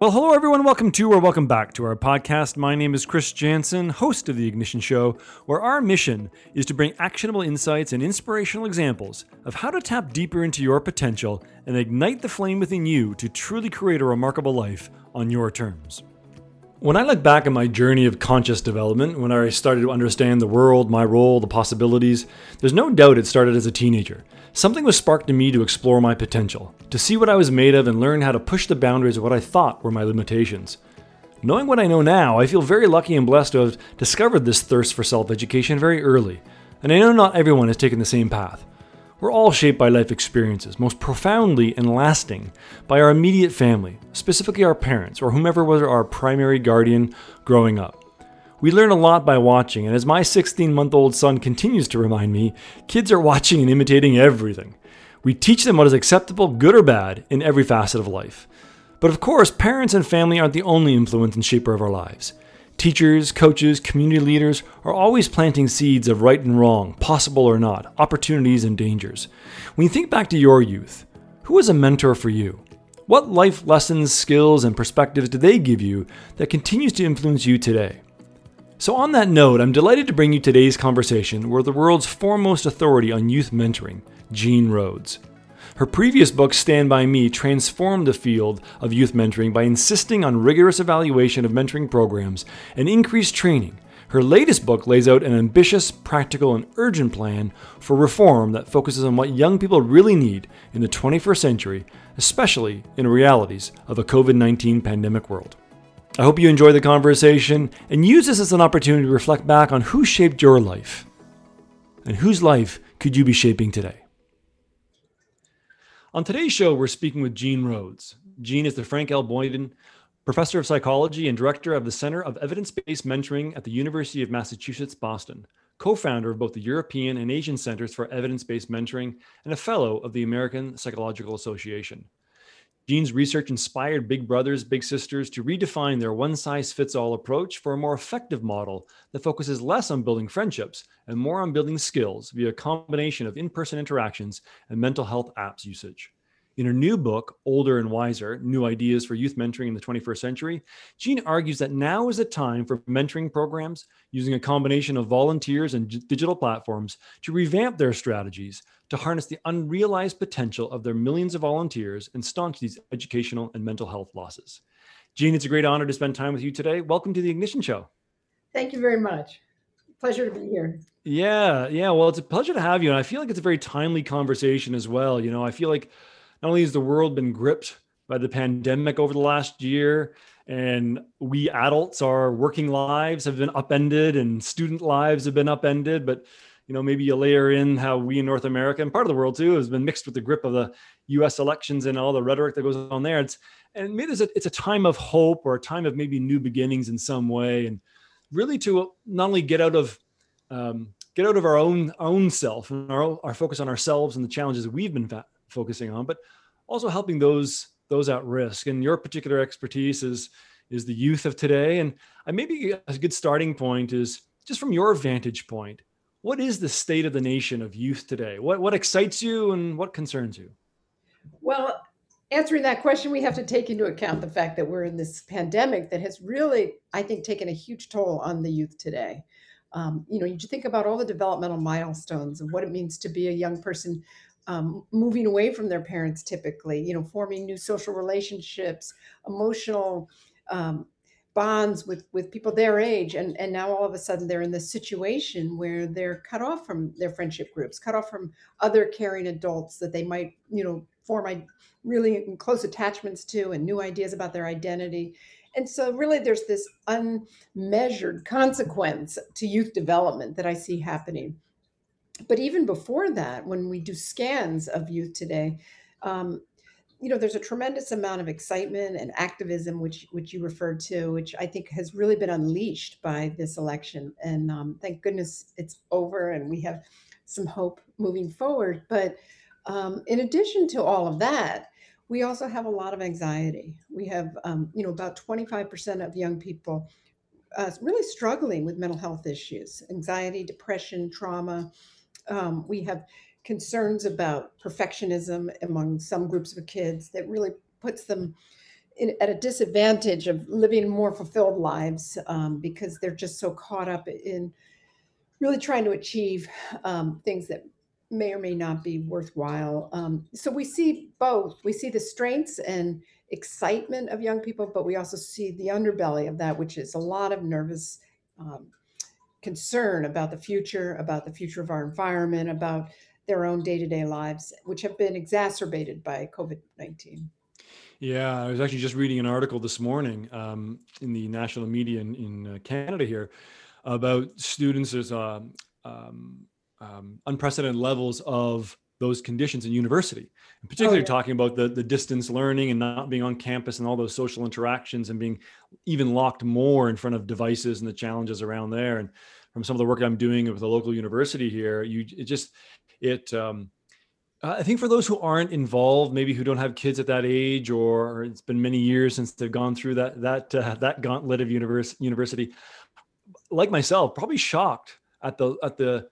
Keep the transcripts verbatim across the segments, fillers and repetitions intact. Well, hello everyone, welcome to or welcome back to our podcast. My name is Chris Jansen, host of The Ignition Show, where our mission is to bring actionable insights and inspirational examples of how to tap deeper into your potential and ignite the flame within you to truly create a remarkable life on your terms. When I look back at my journey of conscious development, when I started to understand the world, my role, the possibilities, there's no doubt it started as a teenager. Something was sparked in me to explore my potential, to see what I was made of and learn how to push the boundaries of what I thought were my limitations. Knowing what I know now, I feel very lucky and blessed to have discovered this thirst for self-education very early, and I know not everyone has taken the same path. We're all shaped by life experiences, most profoundly and lasting, by our immediate family, specifically our parents or whomever was our primary guardian growing up. We learn a lot by watching, and as my sixteen-month-old son continues to remind me, kids are watching and imitating everything. We teach them what is acceptable, good or bad, in every facet of life. But of course, parents and family aren't the only influence and shaper of our lives. Teachers, coaches, community leaders are always planting seeds of right and wrong, possible or not, opportunities and dangers. When you think back to your youth, who was a mentor for you? What life lessons, skills, and perspectives did they give you that continues to influence you today? So on that note, I'm delighted to bring you today's conversation with the world's foremost authority on youth mentoring, Jean Rhodes. Her previous book, Stand By Me, transformed the field of youth mentoring by insisting on rigorous evaluation of mentoring programs and increased training. Her latest book lays out an ambitious, practical, and urgent plan for reform that focuses on what young people really need in the twenty-first century, especially in the realities of a covid nineteen pandemic world. I hope you enjoy the conversation and use this as an opportunity to reflect back on who shaped your life and whose life could you be shaping today. On today's show, we're speaking with Jean Rhodes. Jean is the Frank L. Boyden Professor of Psychology and Director of the Center of Evidence-Based Mentoring at the University of Massachusetts, Boston, co-founder of both the European and Asian Centers for Evidence-Based Mentoring, and a fellow of the American Psychological Association. Jean's research inspired Big Brothers Big Sisters to redefine their one-size-fits-all approach for a more effective model that focuses less on building friendships and more on building skills via a combination of in-person interactions and mental health apps usage. In her new book, Older and Wiser: New Ideas for Youth Mentoring in the twenty-first century, Jean argues that now is the time for mentoring programs using a combination of volunteers and digital platforms to revamp their strategies to harness the unrealized potential of their millions of volunteers and staunch these educational and mental health losses. Jean, it's a great honor to spend time with you today. Welcome to The Ignition Show. Thank you very much. Pleasure to be here. Yeah, yeah. Well, it's a pleasure to have you. And I feel like it's a very timely conversation as well. You know, I feel like not only has the world been gripped by the pandemic over the last year, and we adults, our working lives have been upended and student lives have been upended, but you know, maybe you layer in how we in North America and part of the world too has been mixed with the grip of the U S elections and all the rhetoric that goes on there. It's, and maybe there's a, it's a time of hope or a time of maybe new beginnings in some way, and really to not only get out of um, get out of our own own self and our our focus on ourselves and the challenges we've been fa- focusing on, but also helping those those at risk. And your particular expertise is is the youth of today. And I maybe a good starting point is just from your vantage point. What is the state of the nation of youth today? What what excites you and what concerns you? Well, answering that question, we have to take into account the fact that we're in this pandemic that has really, I think, taken a huge toll on the youth today. Um, you know, you think about all the developmental milestones and what it means to be a young person um, moving away from their parents typically, you know, forming new social relationships, emotional um bonds with, with people their age. And, and now all of a sudden they're in this situation where they're cut off from their friendship groups, cut off from other caring adults that they might, you know, form really close attachments to and new ideas about their identity. And so really there's this unmeasured consequence to youth development that I see happening. But even before that, when we do scans of youth today, um, you know, there's a tremendous amount of excitement and activism, which which you referred to, which I think has really been unleashed by this election. And um, thank goodness it's over and we have some hope moving forward. But um, in addition to all of that, we also have a lot of anxiety. We have, um, you know, about twenty-five percent of young people uh, really struggling with mental health issues, anxiety, depression, trauma. Um, we have concerns about perfectionism among some groups of kids that really puts them in, at a disadvantage of living more fulfilled lives um, because they're just so caught up in really trying to achieve um, things that may or may not be worthwhile. Um, so we see both. We see the strengths and excitement of young people, but we also see the underbelly of that, which is a lot of nervous um, concern about the future, about the future of our environment, about their own day-to-day lives, which have been exacerbated by COVID nineteen. Yeah, I was actually just reading an article this morning um, in the national media in, in uh, Canada here about students. There's uh, um, um, unprecedented levels of those conditions in university, and particularly oh, yeah. talking about the, the distance learning and not being on campus and all those social interactions and being even locked more in front of devices and the challenges around there. And from some of the work I'm doing with the local university here, you it just, it, um, I think for those who aren't involved, maybe who don't have kids at that age, or it's been many years since they've gone through that, that, uh, that gauntlet of universe, university, like myself, probably shocked at the, at the,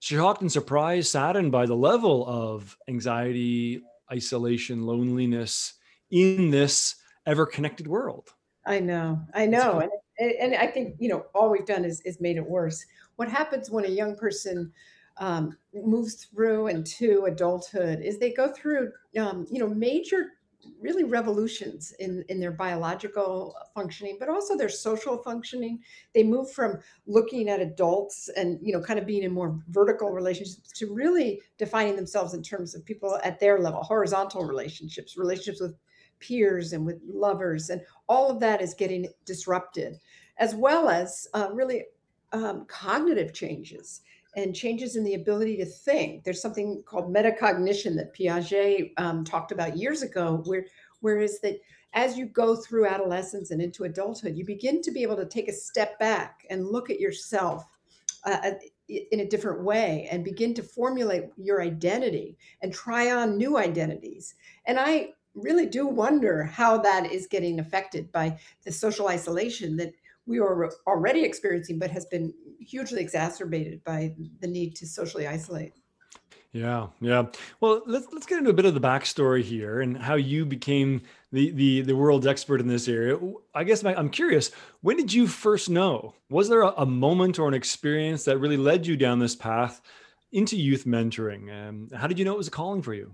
shocked and surprised, saddened by the level of anxiety, isolation, loneliness in this ever-connected world. I know, I know. And, and I think, you know, all we've done is, is made it worse. What happens when a young person um, moves through into adulthood is they go through, um, you know, major really revolutions in, in their biological functioning, but also their social functioning. They move from looking at adults and, you know, kind of being in more vertical relationships to really defining themselves in terms of people at their level, horizontal relationships, relationships with peers and with lovers. And all of that is getting disrupted, as well as uh, really um, cognitive changes and changes in the ability to think. There's something called metacognition that Piaget um, talked about years ago, where, whereas that as you go through adolescence and into adulthood, you begin to be able to take a step back and look at yourself uh, in a different way and begin to formulate your identity and try on new identities. And I really do wonder how that is getting affected by the social isolation that we are already experiencing, but has been hugely exacerbated by the need to socially isolate. Yeah, yeah. Well, let's let's get into a bit of the backstory here and how you became the the the world's expert in this area. I guess my, I'm curious. When did you first know? Was there a, a moment or an experience that really led you down this path into youth mentoring? And how did you know it was a calling for you?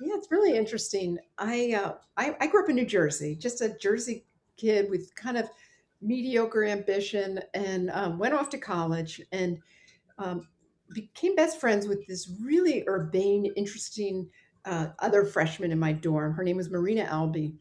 Yeah, it's really interesting. I uh, I, I grew up in New Jersey, just a Jersey kid with kind of mediocre ambition, and um, went off to college and um, became best friends with this really urbane, interesting uh, other freshman in my dorm. Her name was Marina Albee.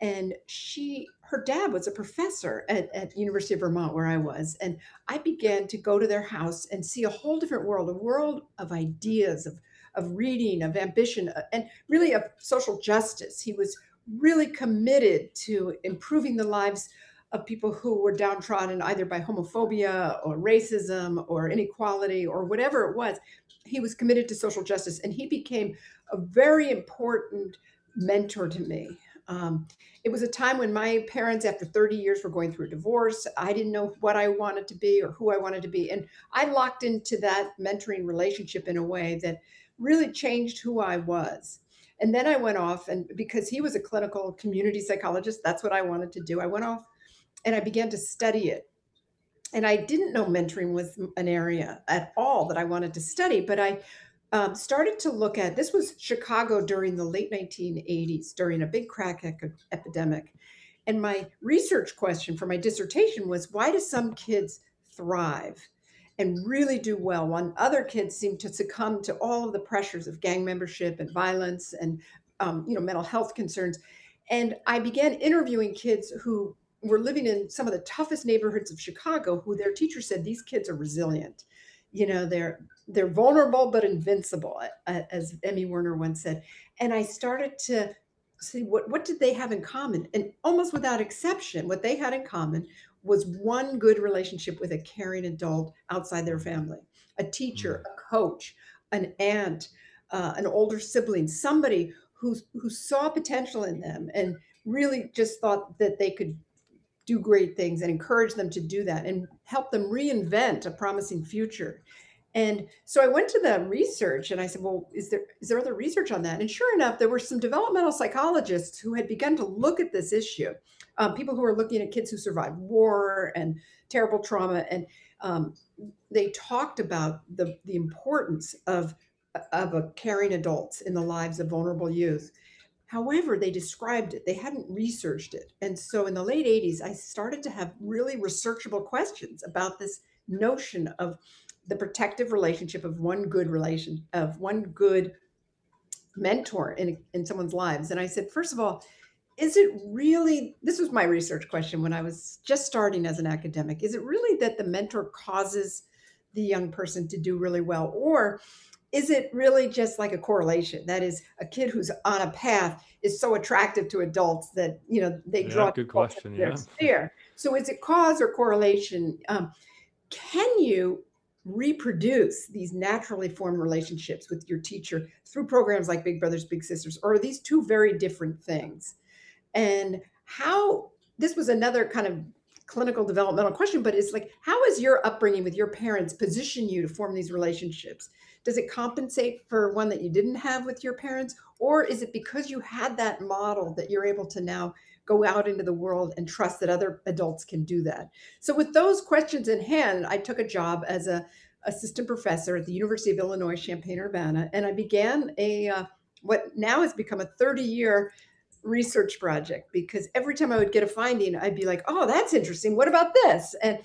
And she, her dad was a professor at, at University of Vermont, where I was. And I began to go to their house and see a whole different world, a world of ideas, of, of reading, of ambition, and really of social justice. He was really committed to improving the lives of people who were downtrodden either by homophobia or racism or inequality or whatever it was. He was committed to social justice, and he became a very important mentor to me. Um, it was a time when my parents, after thirty years, were going through a divorce. I didn't know what I wanted to be or who I wanted to be. And I locked into that mentoring relationship in a way that really changed who I was. And then I went off, and because he was a clinical community psychologist, that's what I wanted to do. I went off and I began to study it. And I didn't know mentoring was an area at all that I wanted to study, but I um, started to look at, this was Chicago during the late nineteen eighties, during a big crack e- epidemic. And my research question for my dissertation was, why do some kids thrive and really do well when other kids seem to succumb to all of the pressures of gang membership and violence and um, you know, mental health concerns? And I began interviewing kids who were living in some of the toughest neighborhoods of Chicago, who their teacher said, these kids are resilient. You know, they're they're vulnerable, but invincible, as Emmy Werner once said. And I started to see what, what did they have in common? And almost without exception, what they had in common was one good relationship with a caring adult outside their family, a teacher, mm-hmm. a coach, an aunt, uh, an older sibling, somebody who, who saw potential in them and really just thought that they could do great things and encourage them to do that and help them reinvent a promising future. And so I went to the research and I said, well, is there is there other research on that? And sure enough, there were some developmental psychologists who had begun to look at this issue, um, people who were looking at kids who survived war and terrible trauma. And um, they talked about the, the importance of, of a caring adults in the lives of vulnerable youth. However, they described it. They hadn't researched it. And so in the late eighties, I started to have really researchable questions about this notion of the protective relationship of one good relation of one good mentor in, in someone's lives. And I said, first of all, is it really, this was my research question when I was just starting as an academic, is it really that the mentor causes the young person to do really well? Or is it really just like a correlation? That is, a kid who's on a path is so attractive to adults that, you know, they yeah, draw good question, yeah. Sphere. So is it cause or correlation? Um, can you reproduce these naturally formed relationships with your teacher through programs like Big Brothers Big Sisters, or are these two very different things? And how, this was another kind of clinical developmental question, but it's like, how is your upbringing with your parents position you to form these relationships? Does it compensate for one that you didn't have with your parents? Or is it because you had that model that you're able to now go out into the world and trust that other adults can do that? So with those questions in hand, I took a job as an assistant professor at the University of Illinois, Champaign-Urbana, and I began a uh, what now has become a thirty-year research project, because every time I would get a finding, I'd be like, oh, that's interesting. What about this? And,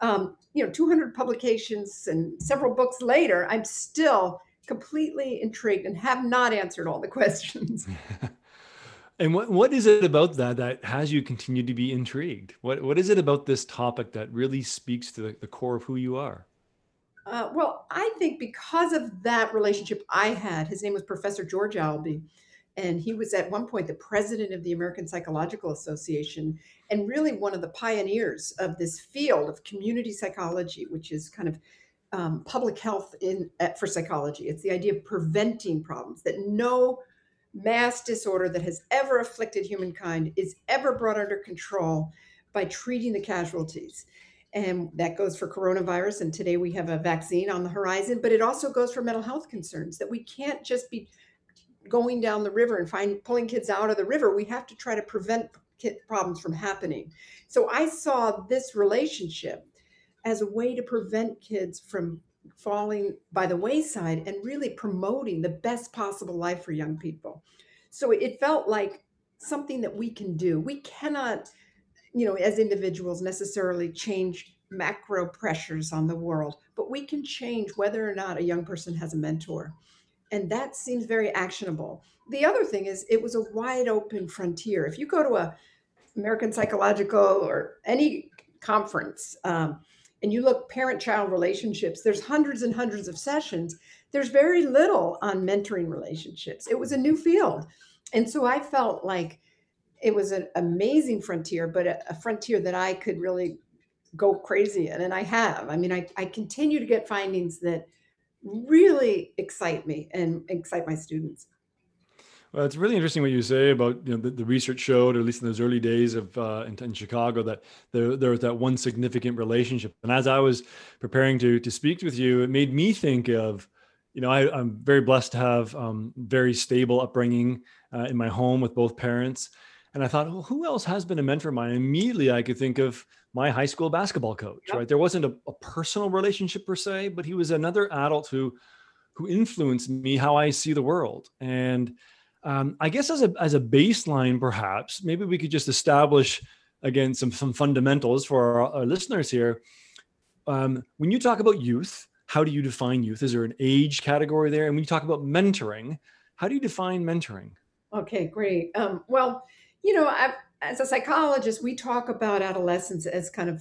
um, you know, two hundred publications and several books later, I'm still completely intrigued and have not answered all the questions. And what, what is it about that that has you continue to be intrigued? What What is it about this topic that really speaks to the, the core of who you are? Uh, well, I think because of that relationship I had, his name was Professor George Albee, and he was at one point the president of the American Psychological Association and really one of the pioneers of this field of community psychology, which is kind of um, public health in uh, for psychology. It's the idea of preventing problems, that no mass disorder that has ever afflicted humankind is ever brought under control by treating the casualties. And that goes for coronavirus. And today we have a vaccine on the horizon, but it also goes for mental health concerns, that we can't just be going down the river and find pulling kids out of the river. We have to try to prevent kid problems from happening. So I saw this relationship as a way to prevent kids from falling by the wayside and really promoting the best possible life for young people. So it felt like something that we can do. We cannot, you know, as individuals necessarily change macro pressures on the world, but we can change whether or not a young person has a mentor. And that seems very actionable. The other thing is it was a wide open frontier. If you go to a American Psychological or any conference, um, and you look parent-child relationships, there's hundreds and hundreds of sessions. There's very little on mentoring relationships. It was a new field. And so I felt like it was an amazing frontier, but a, a frontier that I could really go crazy in. And I have. I mean, I, I continue to get findings that really excite me and excite my students. Well, it's really interesting what you say about, you know, the, the research showed, or at least in those early days of uh, in, in Chicago, that there, there was that one significant relationship. And as I was preparing to to speak with you, it made me think of, you know, I, I'm very blessed to have um, very stable upbringing uh, in my home with both parents. And I thought, well, who else has been a mentor of mine? And immediately I could think of my high school basketball coach, yep. Right? There wasn't a, a personal relationship per se, but he was another adult who who influenced me, how I see the world. And Um, I guess as a as a baseline, perhaps, maybe we could just establish, again, some, some fundamentals for our, our listeners here. Um, when you talk about youth, how do you define youth? Is there an age category there? And when you talk about mentoring, how do you define mentoring? Okay, great. Um, well, you know, I've, as a psychologist, we talk about adolescence as kind of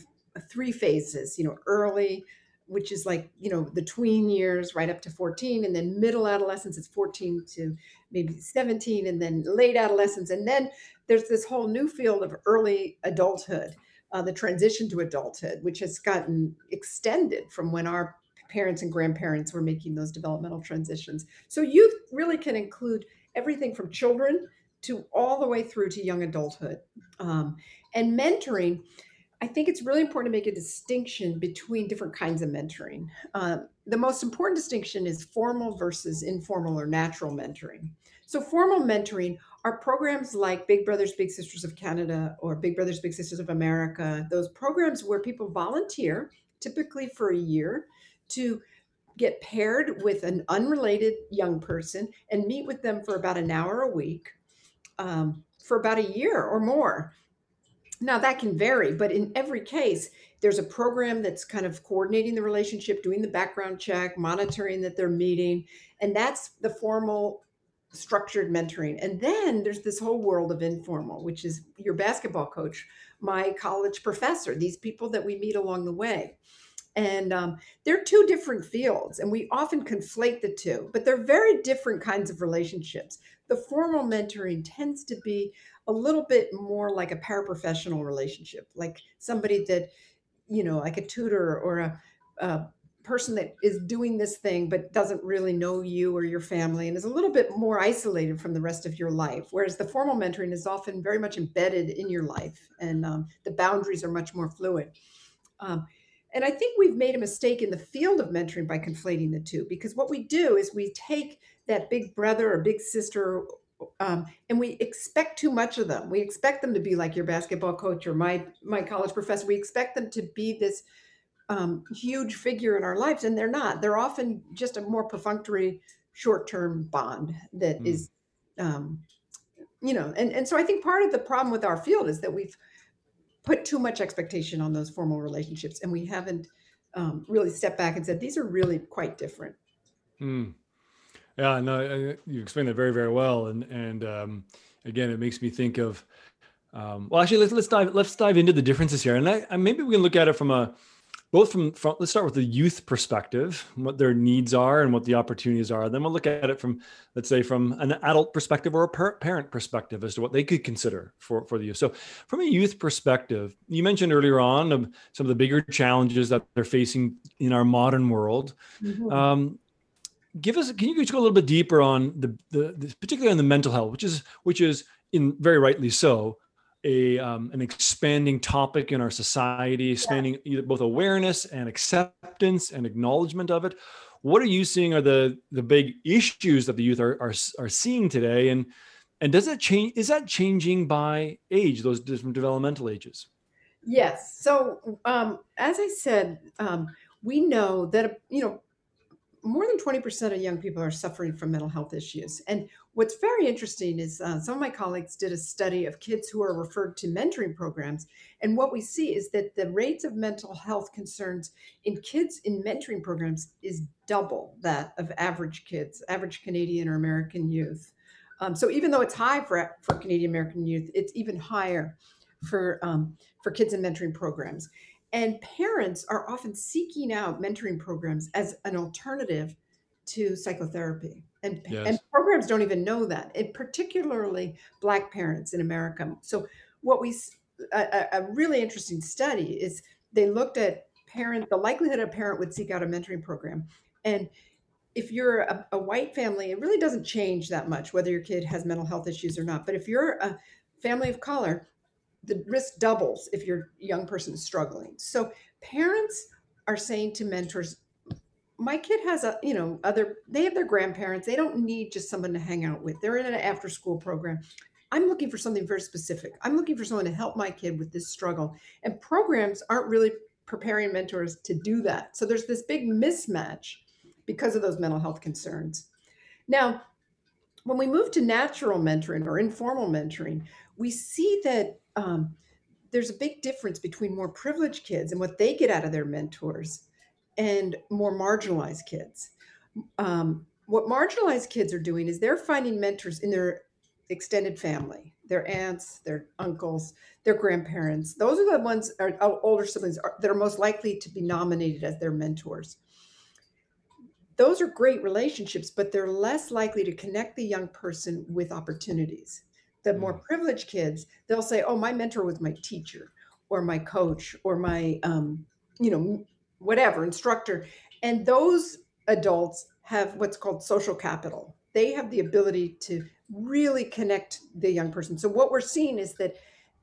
three phases, you know, early, which is like, you know, the tween years right up to fourteen, and then middle adolescence is fourteen to maybe seventeen, and then late adolescence. And then there's this whole new field of early adulthood, uh, the transition to adulthood, which has gotten extended from when our parents and grandparents were making those developmental transitions. So youth really can include everything from children to all the way through to young adulthood. Um, and mentoring, I think it's really important to make a distinction between different kinds of mentoring. Uh, the most important distinction is formal versus informal or natural mentoring. So formal mentoring are programs like Big Brothers Big Sisters of Canada or Big Brothers Big Sisters of America, those programs where people volunteer, typically for a year, to get paired with an unrelated young person and meet with them for about an hour a week, um, for about a year or more. Now that can vary, but in every case, there's a program that's kind of coordinating the relationship, doing the background check, monitoring that they're meeting, and that's the formal structured mentoring. And then there's this whole world of informal, which is your basketball coach, my college professor, these people that we meet along the way. And um, they're two different fields, and we often conflate the two, but they're very different kinds of relationships. The formal mentoring tends to be a little bit more like a paraprofessional relationship, like somebody that, you know, like a tutor or a, a person that is doing this thing, but doesn't really know you or your family and is a little bit more isolated from the rest of your life. Whereas the formal mentoring is often very much embedded in your life, and um, the boundaries are much more fluid. Um, and I think we've made a mistake in the field of mentoring by conflating the two, because what we do is we take that big brother or big sister Um, and we expect too much of them. We expect them to be like your basketball coach or my, my college professor. We expect them to be this um, huge figure in our lives, and they're not. They're often just a more perfunctory short-term bond that mm. is, um, you know, and, and so I think part of the problem with our field is that we've put too much expectation on those formal relationships, and we haven't um, really stepped back and said, these are really quite different. Mm. Yeah, no, you explained that very, very well, and and um, again, it makes me think of. Um, well, actually, let's let's dive let's dive into the differences here, and I, I, maybe we can look at it from a both from, from let's start with the youth perspective, what their needs are and what the opportunities are. Then we'll look at it from, let's say, from an adult perspective or a per- parent perspective as to what they could consider for for the youth. So, from a youth perspective, you mentioned earlier on um, some of the bigger challenges that they're facing in our modern world. Mm-hmm. Um, Give us, can you just go a little bit deeper on the, the, the particularly on the mental health, which is, which is in very rightly so, a um, an expanding topic in our society, expanding yeah. both awareness and acceptance and acknowledgement of it. What are you seeing are the the big issues that the youth are are, are seeing today, and and does that change? Is that changing by age? Those different developmental ages. Yes. So um, as I said, um, we know that you know. more than twenty percent of young people are suffering from mental health issues. And what's very interesting is uh, some of my colleagues did a study of kids who are referred to mentoring programs. And what we see is that the rates of mental health concerns in kids in mentoring programs is double that of average kids, average Canadian or American youth. Um, so even though it's high for, for Canadian American youth, it's even higher for, um, for kids in mentoring programs. And parents are often seeking out mentoring programs as an alternative to psychotherapy. And, yes. and programs don't even know that, and particularly Black parents in America. So what we, a, a really interesting study is they looked at parent, the likelihood a parent would seek out a mentoring program. And if you're a, a white family, it really doesn't change that much whether your kid has mental health issues or not. But if you're a family of color, the risk doubles if your young person is struggling. So parents are saying to mentors, my kid has a, you know, other, they have their grandparents. They don't need just someone to hang out with. They're in an after school program. I'm looking for something very specific. I'm looking for someone to help my kid with this struggle. And programs aren't really preparing mentors to do that. So there's this big mismatch because of those mental health concerns. Now, when we move to natural mentoring or informal mentoring, we see that Um, there's a big difference between more privileged kids and what they get out of their mentors and more marginalized kids. Um, what marginalized kids are doing is they're finding mentors in their extended family, their aunts, their uncles, their grandparents. Those are the ones, or older siblings, are, that are most likely to be nominated as their mentors. Those are great relationships, but they're less likely to connect the young person with opportunities. The more privileged kids, they'll say, oh, my mentor was my teacher or my coach or my, um, you know, whatever instructor. And those adults have what's called social capital. They have the ability to really connect the young person. So what we're seeing is that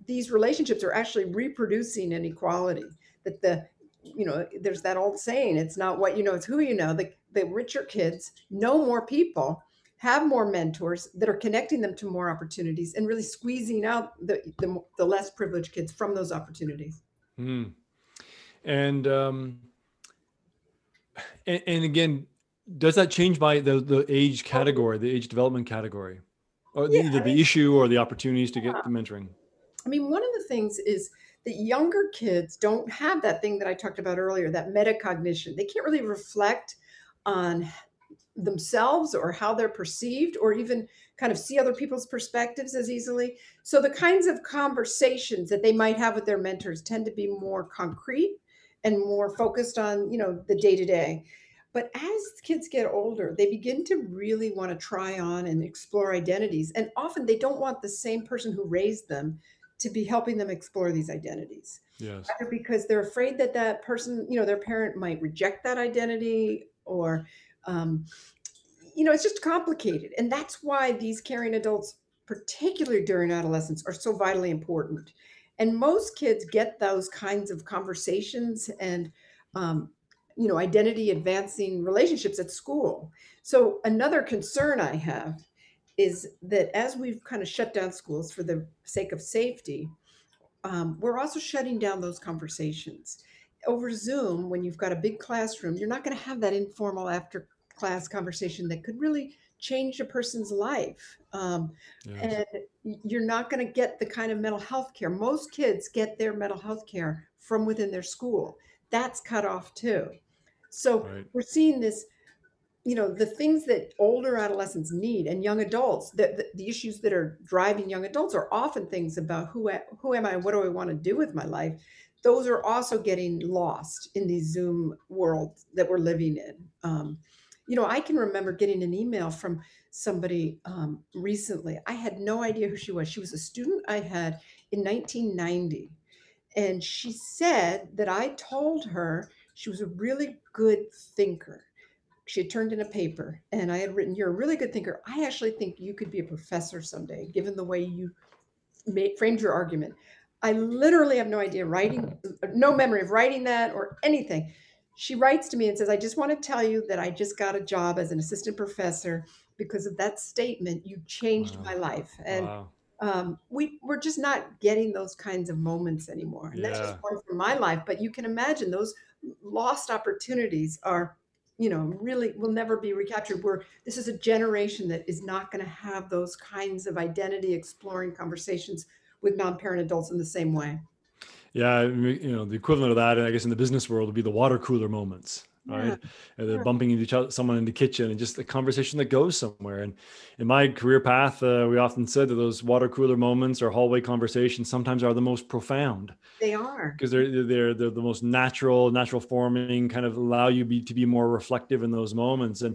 these relationships are actually reproducing inequality. That the, you know, there's that old saying, it's not what you know, it's who you know. The, the richer kids know more people, have more mentors that are connecting them to more opportunities and really squeezing out the, the, the less privileged kids from those opportunities. Mm. And, um, and, and again, does that change by the, the age category, the age development category, or yeah, either the issue or the opportunities to get yeah. the mentoring? I mean, one of the things is that younger kids don't have that thing that I talked about earlier, that metacognition. They can't really reflect on themselves or how they're perceived, or even kind of see other people's perspectives as easily. So the kinds of conversations that they might have with their mentors tend to be more concrete and more focused on, you know, the day-to-day. But as kids get older, they begin to really want to try on and explore identities. And often they don't want the same person who raised them to be helping them explore these identities. Yes. Either because they're afraid that that person, you know, their parent might reject that identity, or, um, you know, it's just complicated. And that's why these caring adults, particularly during adolescence, are so vitally important. And most kids get those kinds of conversations and, um, you know, identity advancing relationships at school. So another concern I have is that as we've kind of shut down schools for the sake of safety, um, we're also shutting down those conversations. Over Zoom, when you've got a big classroom, you're not going to have that informal after class conversation that could really change a person's life. Um, yes. And you're not going to get the kind of mental health care. Most kids get their mental health care from within their school. That's cut off too. So right. we're seeing this, you know, the things that older adolescents need and young adults, that the, the issues that are driving young adults are often things about who, who am I, what do I want to do with my life? Those are also getting lost in the Zoom world that we're living in. Um, you know, I can remember getting an email from somebody um, recently. I had no idea who she was. She was a student I had in nineteen ninety. And she said that I told her she was a really good thinker. She had turned in a paper and I had written, "You're a really good thinker. I actually think you could be a professor someday, given the way you made, framed your argument." I literally have no idea writing, no memory of writing that or anything. She writes to me and says, "I just want to tell you that I just got a job as an assistant professor because of that statement. You changed wow. my life." And wow. Um, we, we're just not getting those kinds of moments anymore. And yeah. that's just one from my life. But you can imagine those lost opportunities are, you know, really will never be recaptured. We're, this is a generation that is not going to have those kinds of identity exploring conversations with non-parent adults in the same way. Yeah. You know, the equivalent of that, I guess, in the business world would be the water cooler moments. Right. Yeah. They're bumping into each other, someone in the kitchen, and just a conversation that goes somewhere. And in my career path, uh, we often said that those water cooler moments or hallway conversations sometimes are the most profound. They are. Because they're, they're, they're the most natural, natural forming, kind of allow you be, to be more reflective in those moments. And,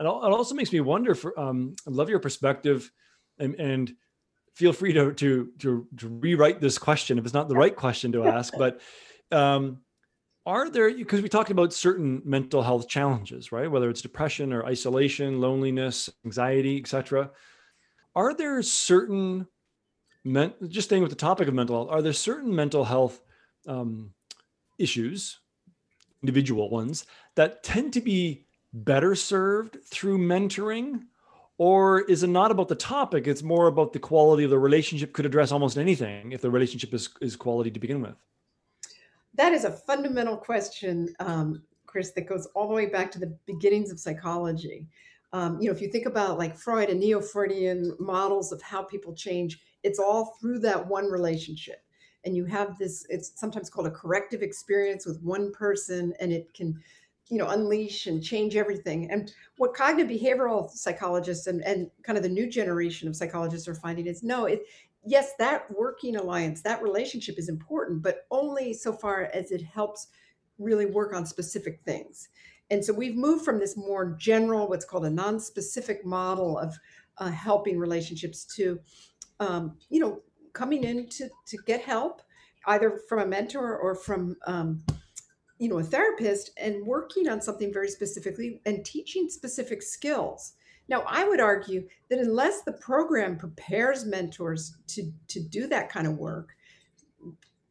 and it also makes me wonder, for, um, I love your perspective, and, and feel free to, to, to, to rewrite this question if it's not the right question to ask, but, um, are there, because we talked about certain mental health challenges, right? Whether it's depression or isolation, loneliness, anxiety, et cetera. Are there certain, men, just staying with the topic of mental health, are there certain mental health um, issues, individual ones, that tend to be better served through mentoring? Or is it not about the topic? It's more about the quality of the relationship, could address almost anything if the relationship is, is quality to begin with. That is a fundamental question, um, Chris, that goes all the way back to the beginnings of psychology. Um, you know, if you think about like Freud and neo-Freudian models of how people change, it's all through that one relationship. And you have this, it's sometimes called a corrective experience with one person, and it can, you know, unleash and change everything. And what cognitive behavioral psychologists and, and kind of the new generation of psychologists are finding is no, it, yes, that working alliance, that relationship is important, but only so far as it helps really work on specific things. And so we've moved from this more general, what's called a non-specific model of uh, helping relationships to, um, you know, coming in to, to get help, either from a mentor or from, um, you know, a therapist, and working on something very specifically and teaching specific skills. Now, I would argue that unless the program prepares mentors to, to do that kind of work,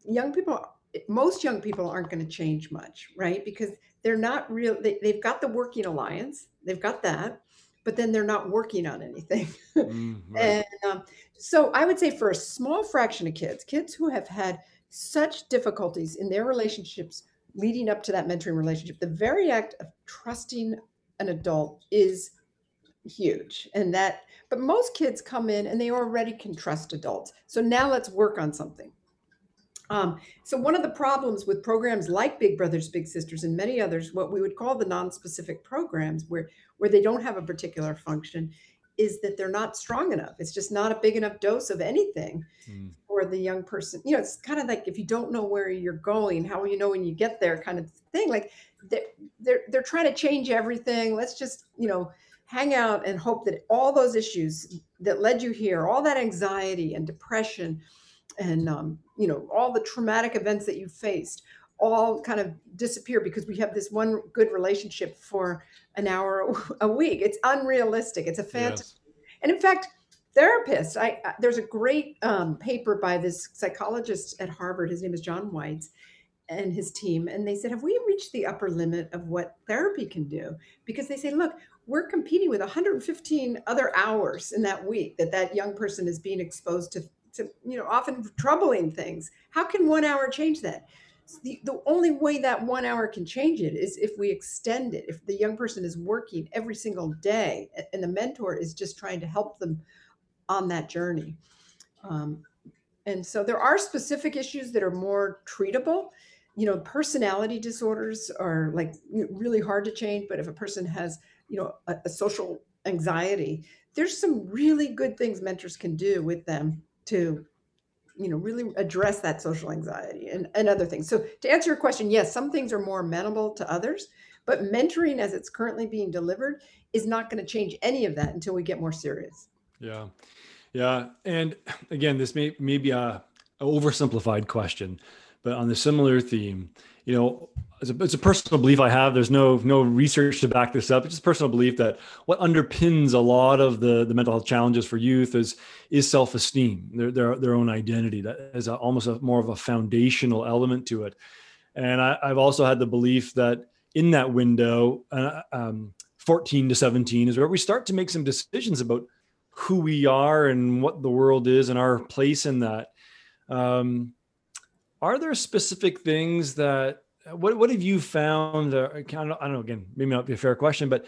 young people, most young people aren't going to change much, right? Because they're not real. They, they've got the working alliance. They've got that, but then they're not working on anything. Mm-hmm. And um, so I would say for a small fraction of kids, kids who have had such difficulties in their relationships leading up to that mentoring relationship, the very act of trusting an adult is huge. And that, but most kids come in and they already can trust adults. So now let's work on something. Um, so one of the problems with programs like Big Brothers Big Sisters and many others, what we would call the non-specific programs where, where they don't have a particular function, is that they're not strong enough. It's just not a big enough dose of anything mm. for the young person. You know, it's kind of like, if you don't know where you're going, how will you know when you get there kind of thing? Like they're, they're, they're trying to change everything. Let's just, you know, hang out and hope that all those issues that led you here, all that anxiety and depression and, um, you know, all the traumatic events that you faced all kind of disappear because we have this one good relationship for an hour a week. It's unrealistic. It's a fantasy. Yes. And in fact, therapists, I, I there's a great um, paper by this psychologist at Harvard. His name is John Weitz and his team. And they said, have we reached the upper limit of what therapy can do? Because they say, look, we're competing with one hundred fifteen other hours in that week that that young person is being exposed to, to you know, often troubling things. How can one hour change that? So the, the only way that one hour can change it is if we extend it. If the young person is working every single day and the mentor is just trying to help them on that journey. Um, and so there are specific issues that are more treatable. You know, personality disorders are like really hard to change, but if a person has, you know, a, a social anxiety, there's some really good things mentors can do with them to, you know, really address that social anxiety and, and other things. So to answer your question, yes, some things are more amenable to others, but mentoring as it's currently being delivered is not going to change any of that until we get more serious. Yeah. Yeah. And again, this may, may be a, a oversimplified question, but on the similar theme, you know, it's a, it's a personal belief I have. There's no no research to back this up. It's just personal belief that what underpins a lot of the, the mental health challenges for youth is is self-esteem, their their, their own identity. That is a, almost a, more of a foundational element to it. And I, I've also had the belief that in that window, uh, um, fourteen to seventeen is where we start to make some decisions about who we are and what the world is and our place in that. Um, Are there specific things that, what, what have you found, uh, I don't know, again, maybe not be a fair question, but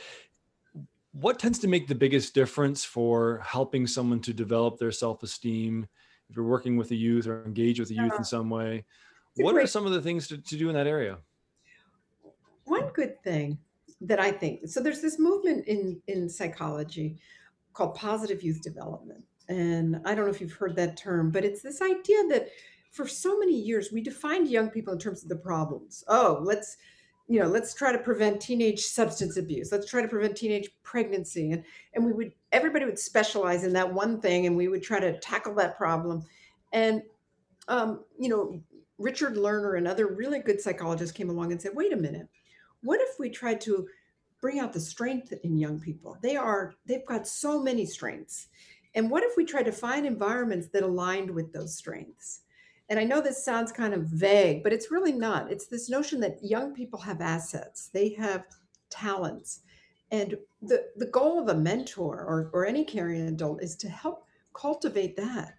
what tends to make the biggest difference for helping someone to develop their self-esteem? If you're working with a youth or engage with a youth in some way, what are some of the things to, to do in that area? One good thing that I think, so there's this movement in, in psychology called positive youth development. And I don't know if you've heard that term, but it's this idea that for so many years, we defined young people in terms of the problems. Oh, let's, you know, let's try to prevent teenage substance abuse. Let's try to prevent teenage pregnancy. And, and we would, everybody would specialize in that one thing and we would try to tackle that problem. And, um, you know, Richard Lerner and other really good psychologists came along and said, wait a minute, what if we tried to bring out the strength in young people? They are, they've got so many strengths. And what if we tried to find environments that aligned with those strengths? And I know this sounds kind of vague, but it's really not. It's this notion that young people have assets, they have talents. And the, the goal of a mentor or, or any caring adult is to help cultivate that.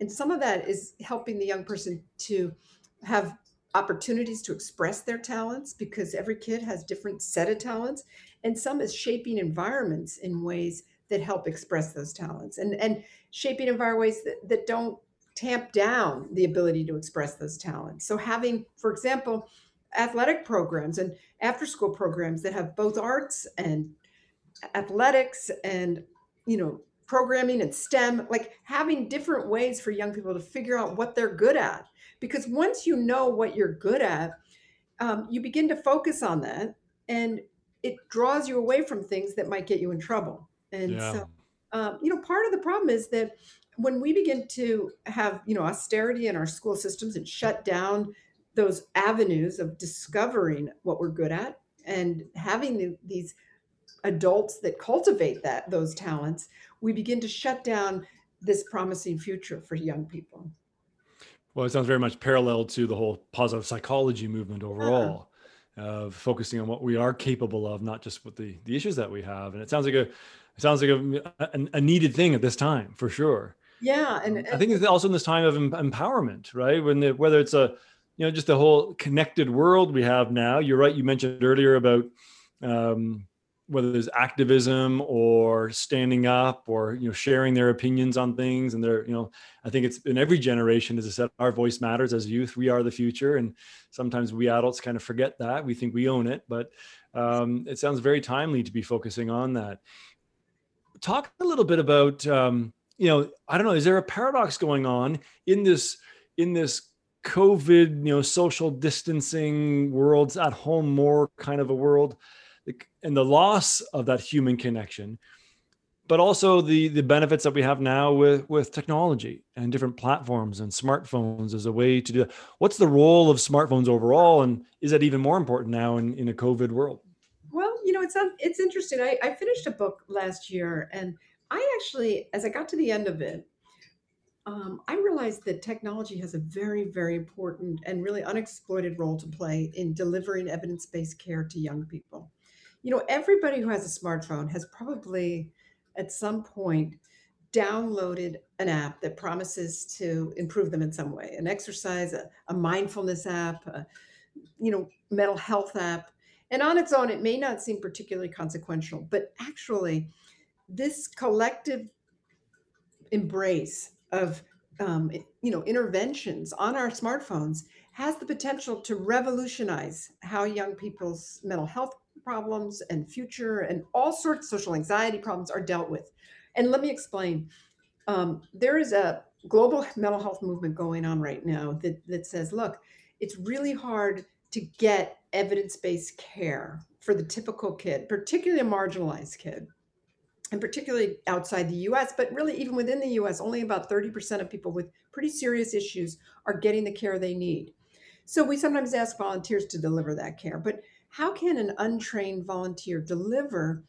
And some of that is helping the young person to have opportunities to express their talents because every kid has different set of talents. And some is shaping environments in ways that help express those talents and, and shaping environments that, that don't tamp down the ability to express those talents. So having, for example, athletic programs and after-school programs that have both arts and athletics and, you know, programming and STEM, like having different ways for young people to figure out what they're good at. Because once you know what you're good at, um, you begin to focus on that and it draws you away from things that might get you in trouble. And yeah. so, um, you know, part of the problem is that when we begin to have, you know, austerity in our school systems and shut down those avenues of discovering what we're good at and having the, these adults that cultivate that those talents, we begin to shut down this promising future for young people. Well, it sounds very much parallel to the whole positive psychology movement overall, uh-huh. of focusing on what we are capable of, not just with the, the issues that we have. And it sounds like a, it sounds like a, a needed thing at this time, for sure. Yeah. And, and I think it's also in this time of em- empowerment, right? When the, whether it's a, you know, just the whole connected world we have now, you're right. You mentioned earlier about um, whether there's activism or standing up or, you know, sharing their opinions on things. And they're, you know, I think it's in every generation, as I said, our voice matters. As youth, we are the future. And sometimes we adults kind of forget that. We think we own it, but um, it sounds very timely to be focusing on that. Talk a little bit about, um, you know, I don't know, is there a paradox going on in this, in this COVID, you know, social distancing, worlds at home, more kind of a world, and the loss of that human connection, but also the the benefits that we have now with, with technology and different platforms and smartphones as a way to do that. What's the role of smartphones overall? And is that even more important now in, in a COVID world? Well, you know, it's, it's interesting. I, I finished a book last year, and I actually, as I got to the end of it, Um, I realized that technology has a very, very important and really unexploited role to play in delivering evidence-based care to young people. You know, everybody who has a smartphone has probably at some point downloaded an app that promises to improve them in some way, an exercise, a, a mindfulness app, a, you know, mental health app. And on its own, it may not seem particularly consequential, but actually this collective embrace of um, you know, interventions on our smartphones has the potential to revolutionize how young people's mental health problems and future and all sorts of social anxiety problems are dealt with. And let me explain. Um, there is a global mental health movement going on right now that, that says, look, it's really hard to get evidence-based care for the typical kid, particularly a marginalized kid. And particularly outside the U S, but really even within the U S, only about thirty percent of people with pretty serious issues are getting the care they need. So we sometimes ask volunteers to deliver that care, but how can an untrained volunteer deliver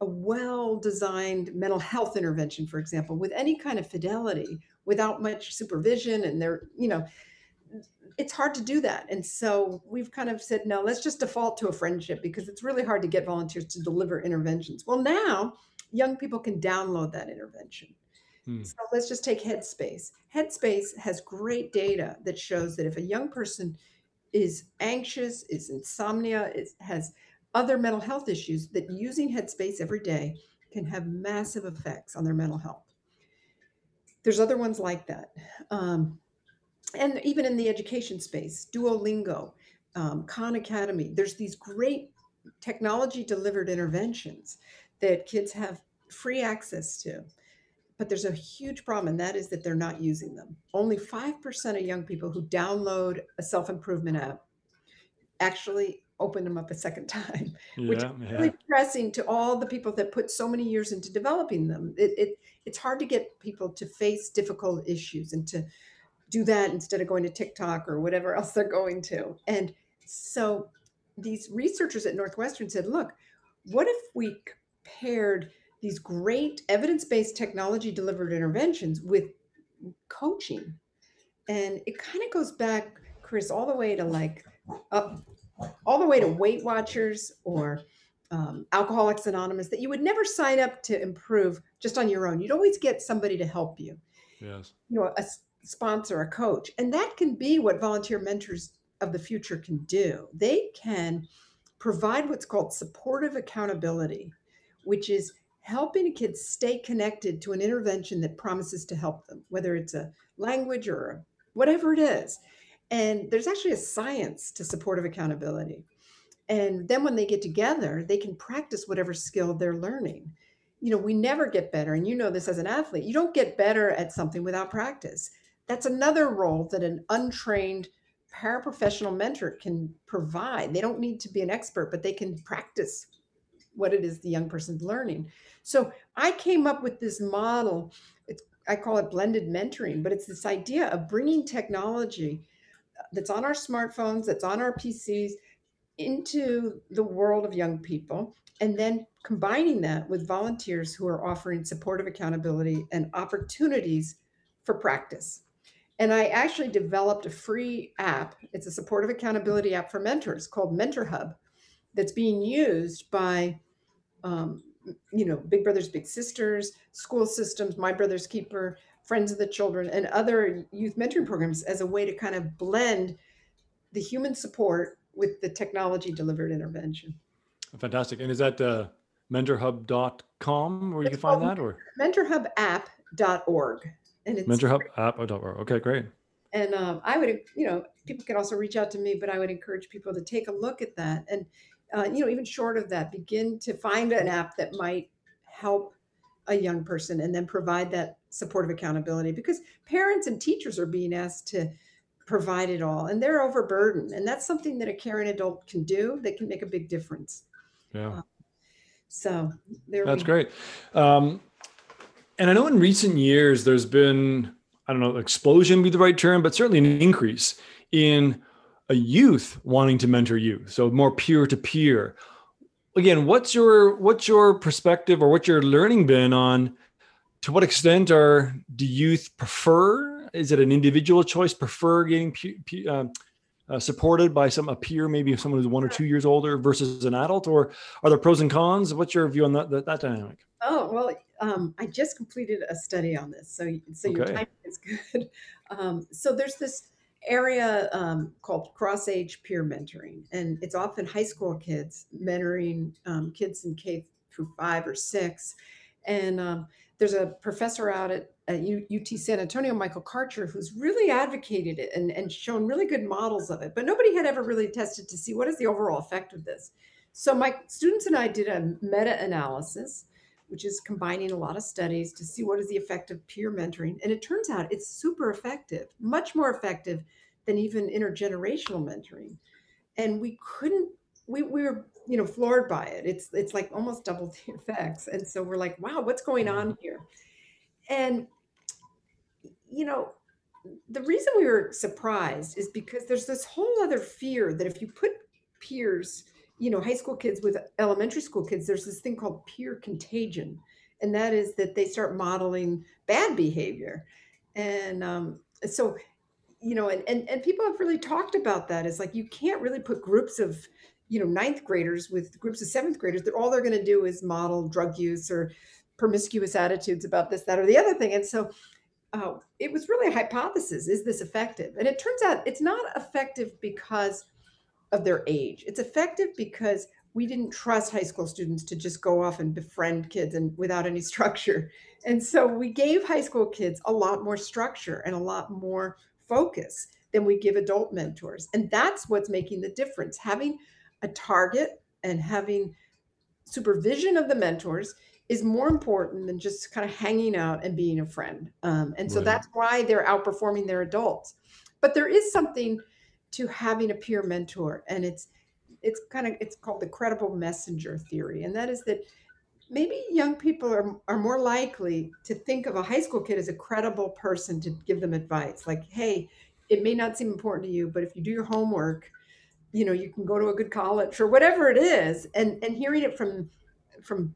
a well-designed mental health intervention, for example, with any kind of fidelity without much supervision? And they're, you know, it's hard to do that. And so we've kind of said, no, let's just default to a friendship because it's really hard to get volunteers to deliver interventions. Well, now, young people can download that intervention. Hmm. So let's just take Headspace. Headspace has great data that shows that if a young person is anxious, is insomnia, is, has other mental health issues, that using Headspace every day can have massive effects on their mental health. There's other ones like that. Um, and even in the education space, Duolingo, um, Khan Academy, there's these great technology-delivered interventions that kids have free access to. But there's a huge problem, and that is that they're not using them. Only five percent of young people who download a self-improvement app actually open them up a second time, yeah, which is really yeah. depressing to all the people that put so many years into developing them. It, it It's hard to get people to face difficult issues and to do that instead of going to TikTok or whatever else they're going to. And so these researchers at Northwestern said, look, what if we paired these great evidence-based technology delivered interventions with coaching? And it kind of goes back, Chris, all the way to like up, all the way to Weight Watchers or um, Alcoholics Anonymous, that you would never sign up to improve just on your own. You'd always get somebody to help you. Yes. You know, a sponsor, a coach. And that can be what volunteer mentors of the future can do. They can provide what's called supportive accountability, which is helping a kid stay connected to an intervention that promises to help them, whether it's a language or whatever it is. And there's actually a science to supportive accountability. And then when they get together, they can practice whatever skill they're learning. You know, we never get better. And you know this as an athlete, you don't get better at something without practice. That's another role that an untrained paraprofessional mentor can provide. They don't need to be an expert, but they can practice what it is the young person's learning. So I came up with this model. It's, I call it blended mentoring, but it's this idea of bringing technology that's on our smartphones, that's on our P Cs, into the world of young people and then combining that with volunteers who are offering supportive accountability and opportunities for practice. And I actually developed a free app. It's a supportive accountability app for mentors called Mentor Hub that's being used by, um, you know, Big Brothers Big Sisters, school systems, My Brother's Keeper, Friends of the Children, and other youth mentoring programs as a way to kind of blend the human support with the technology delivered intervention. Fantastic. And is that uh, mentor hub dot com where it's you can find that? Or mentor hub app dot org. And it's mentor hub app dot org. Okay, great. And um, I would, you know, people can also reach out to me, but I would encourage people to take a look at that. And, uh, you know, even short of that, begin to find an app that might help a young person and then provide that supportive accountability, because parents and teachers are being asked to provide it all and they're overburdened. And that's something that a caring adult can do that can make a big difference. Yeah. Um, so there that's we great. Um, and I know in recent years, there's been, I don't know, explosion be the right term, but certainly an increase in a youth wanting to mentor youth. So more peer to peer. Again, what's your, what's your perspective or what's your learning been on to what extent are do youth prefer? Is it an individual choice, prefer getting pe- pe- uh, uh, supported by some a peer, maybe someone who's one or two years older versus an adult, or are there pros and cons? What's your view on that, that, that dynamic? Oh, well, um, I just completed a study on this. So, so okay. Your timing is good. Um, so there's this area um, called cross-age peer mentoring, and it's often high school kids mentoring um, kids in K through five or six. And um, there's a professor out at, at U T San Antonio, Michael Karcher, who's really advocated it and, and shown really good models of it, but nobody had ever really tested to see what is the overall effect of this. So my students and I did a meta-analysis, which is combining a lot of studies to see what is the effect of peer mentoring. And it turns out it's super effective, much more effective than even intergenerational mentoring. And we couldn't, we, we were, you know, floored by it. It's, it's like almost double the effects. And so we're like, wow, what's going on here? And, you know, the reason we were surprised is because there's this whole other fear that if you put peers, you know, high school kids with elementary school kids, there's this thing called peer contagion. And that is that they start modeling bad behavior. And um, so, you know, and, and, and people have really talked about that. It's like, you can't really put groups of, you know, ninth graders with groups of seventh graders that all they're going to do is model drug use or promiscuous attitudes about this, that, or the other thing. And so uh, it was really a hypothesis, is this effective? And it turns out it's not effective because of their age. It's effective because we didn't trust high school students to just go off and befriend kids and without any structure. And so we gave high school kids a lot more structure and a lot more focus than we give adult mentors. And that's what's making the difference. Having a target and having supervision of the mentors is more important than just kind of hanging out and being a friend. Um, and so right. That's why they're outperforming their adults. But there is something to having a peer mentor. And it's it's kind of, it's called the credible messenger theory. And that is that maybe young people are, are more likely to think of a high school kid as a credible person to give them advice. Like, hey, it may not seem important to you, but if you do your homework, you know, you can go to a good college or whatever it is. And and hearing it from, from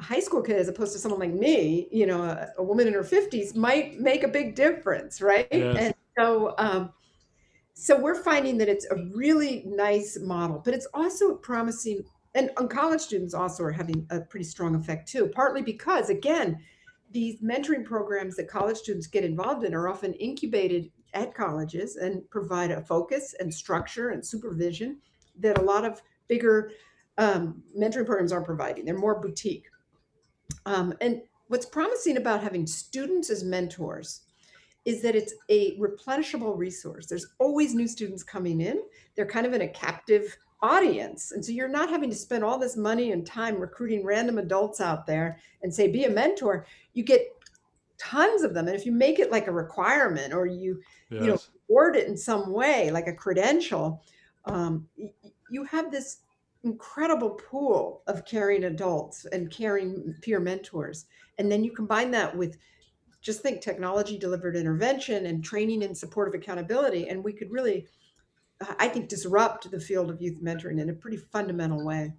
a high school kid, as opposed to someone like me, you know, a, a woman in her fifties might make a big difference, right? Yes. And so, um, So we're finding that it's a really nice model, but it's also promising. And, and college students also are having a pretty strong effect too, partly because, again, these mentoring programs that college students get involved in are often incubated at colleges and provide a focus and structure and supervision that a lot of bigger um, mentoring programs aren't providing. They're more boutique. Um, and what's promising about having students as mentors is that it's a replenishable resource. There's always new students coming in. They're kind of in a captive audience. And so you're not having to spend all this money and time recruiting random adults out there and say, be a mentor. You get tons of them. And if you make it like a requirement or you, yes. you know, award it in some way, like a credential, um, you have this incredible pool of caring adults and caring peer mentors. And then you combine that with just think technology delivered intervention and training and supportive accountability. And we could really, I think, disrupt the field of youth mentoring in a pretty fundamental way.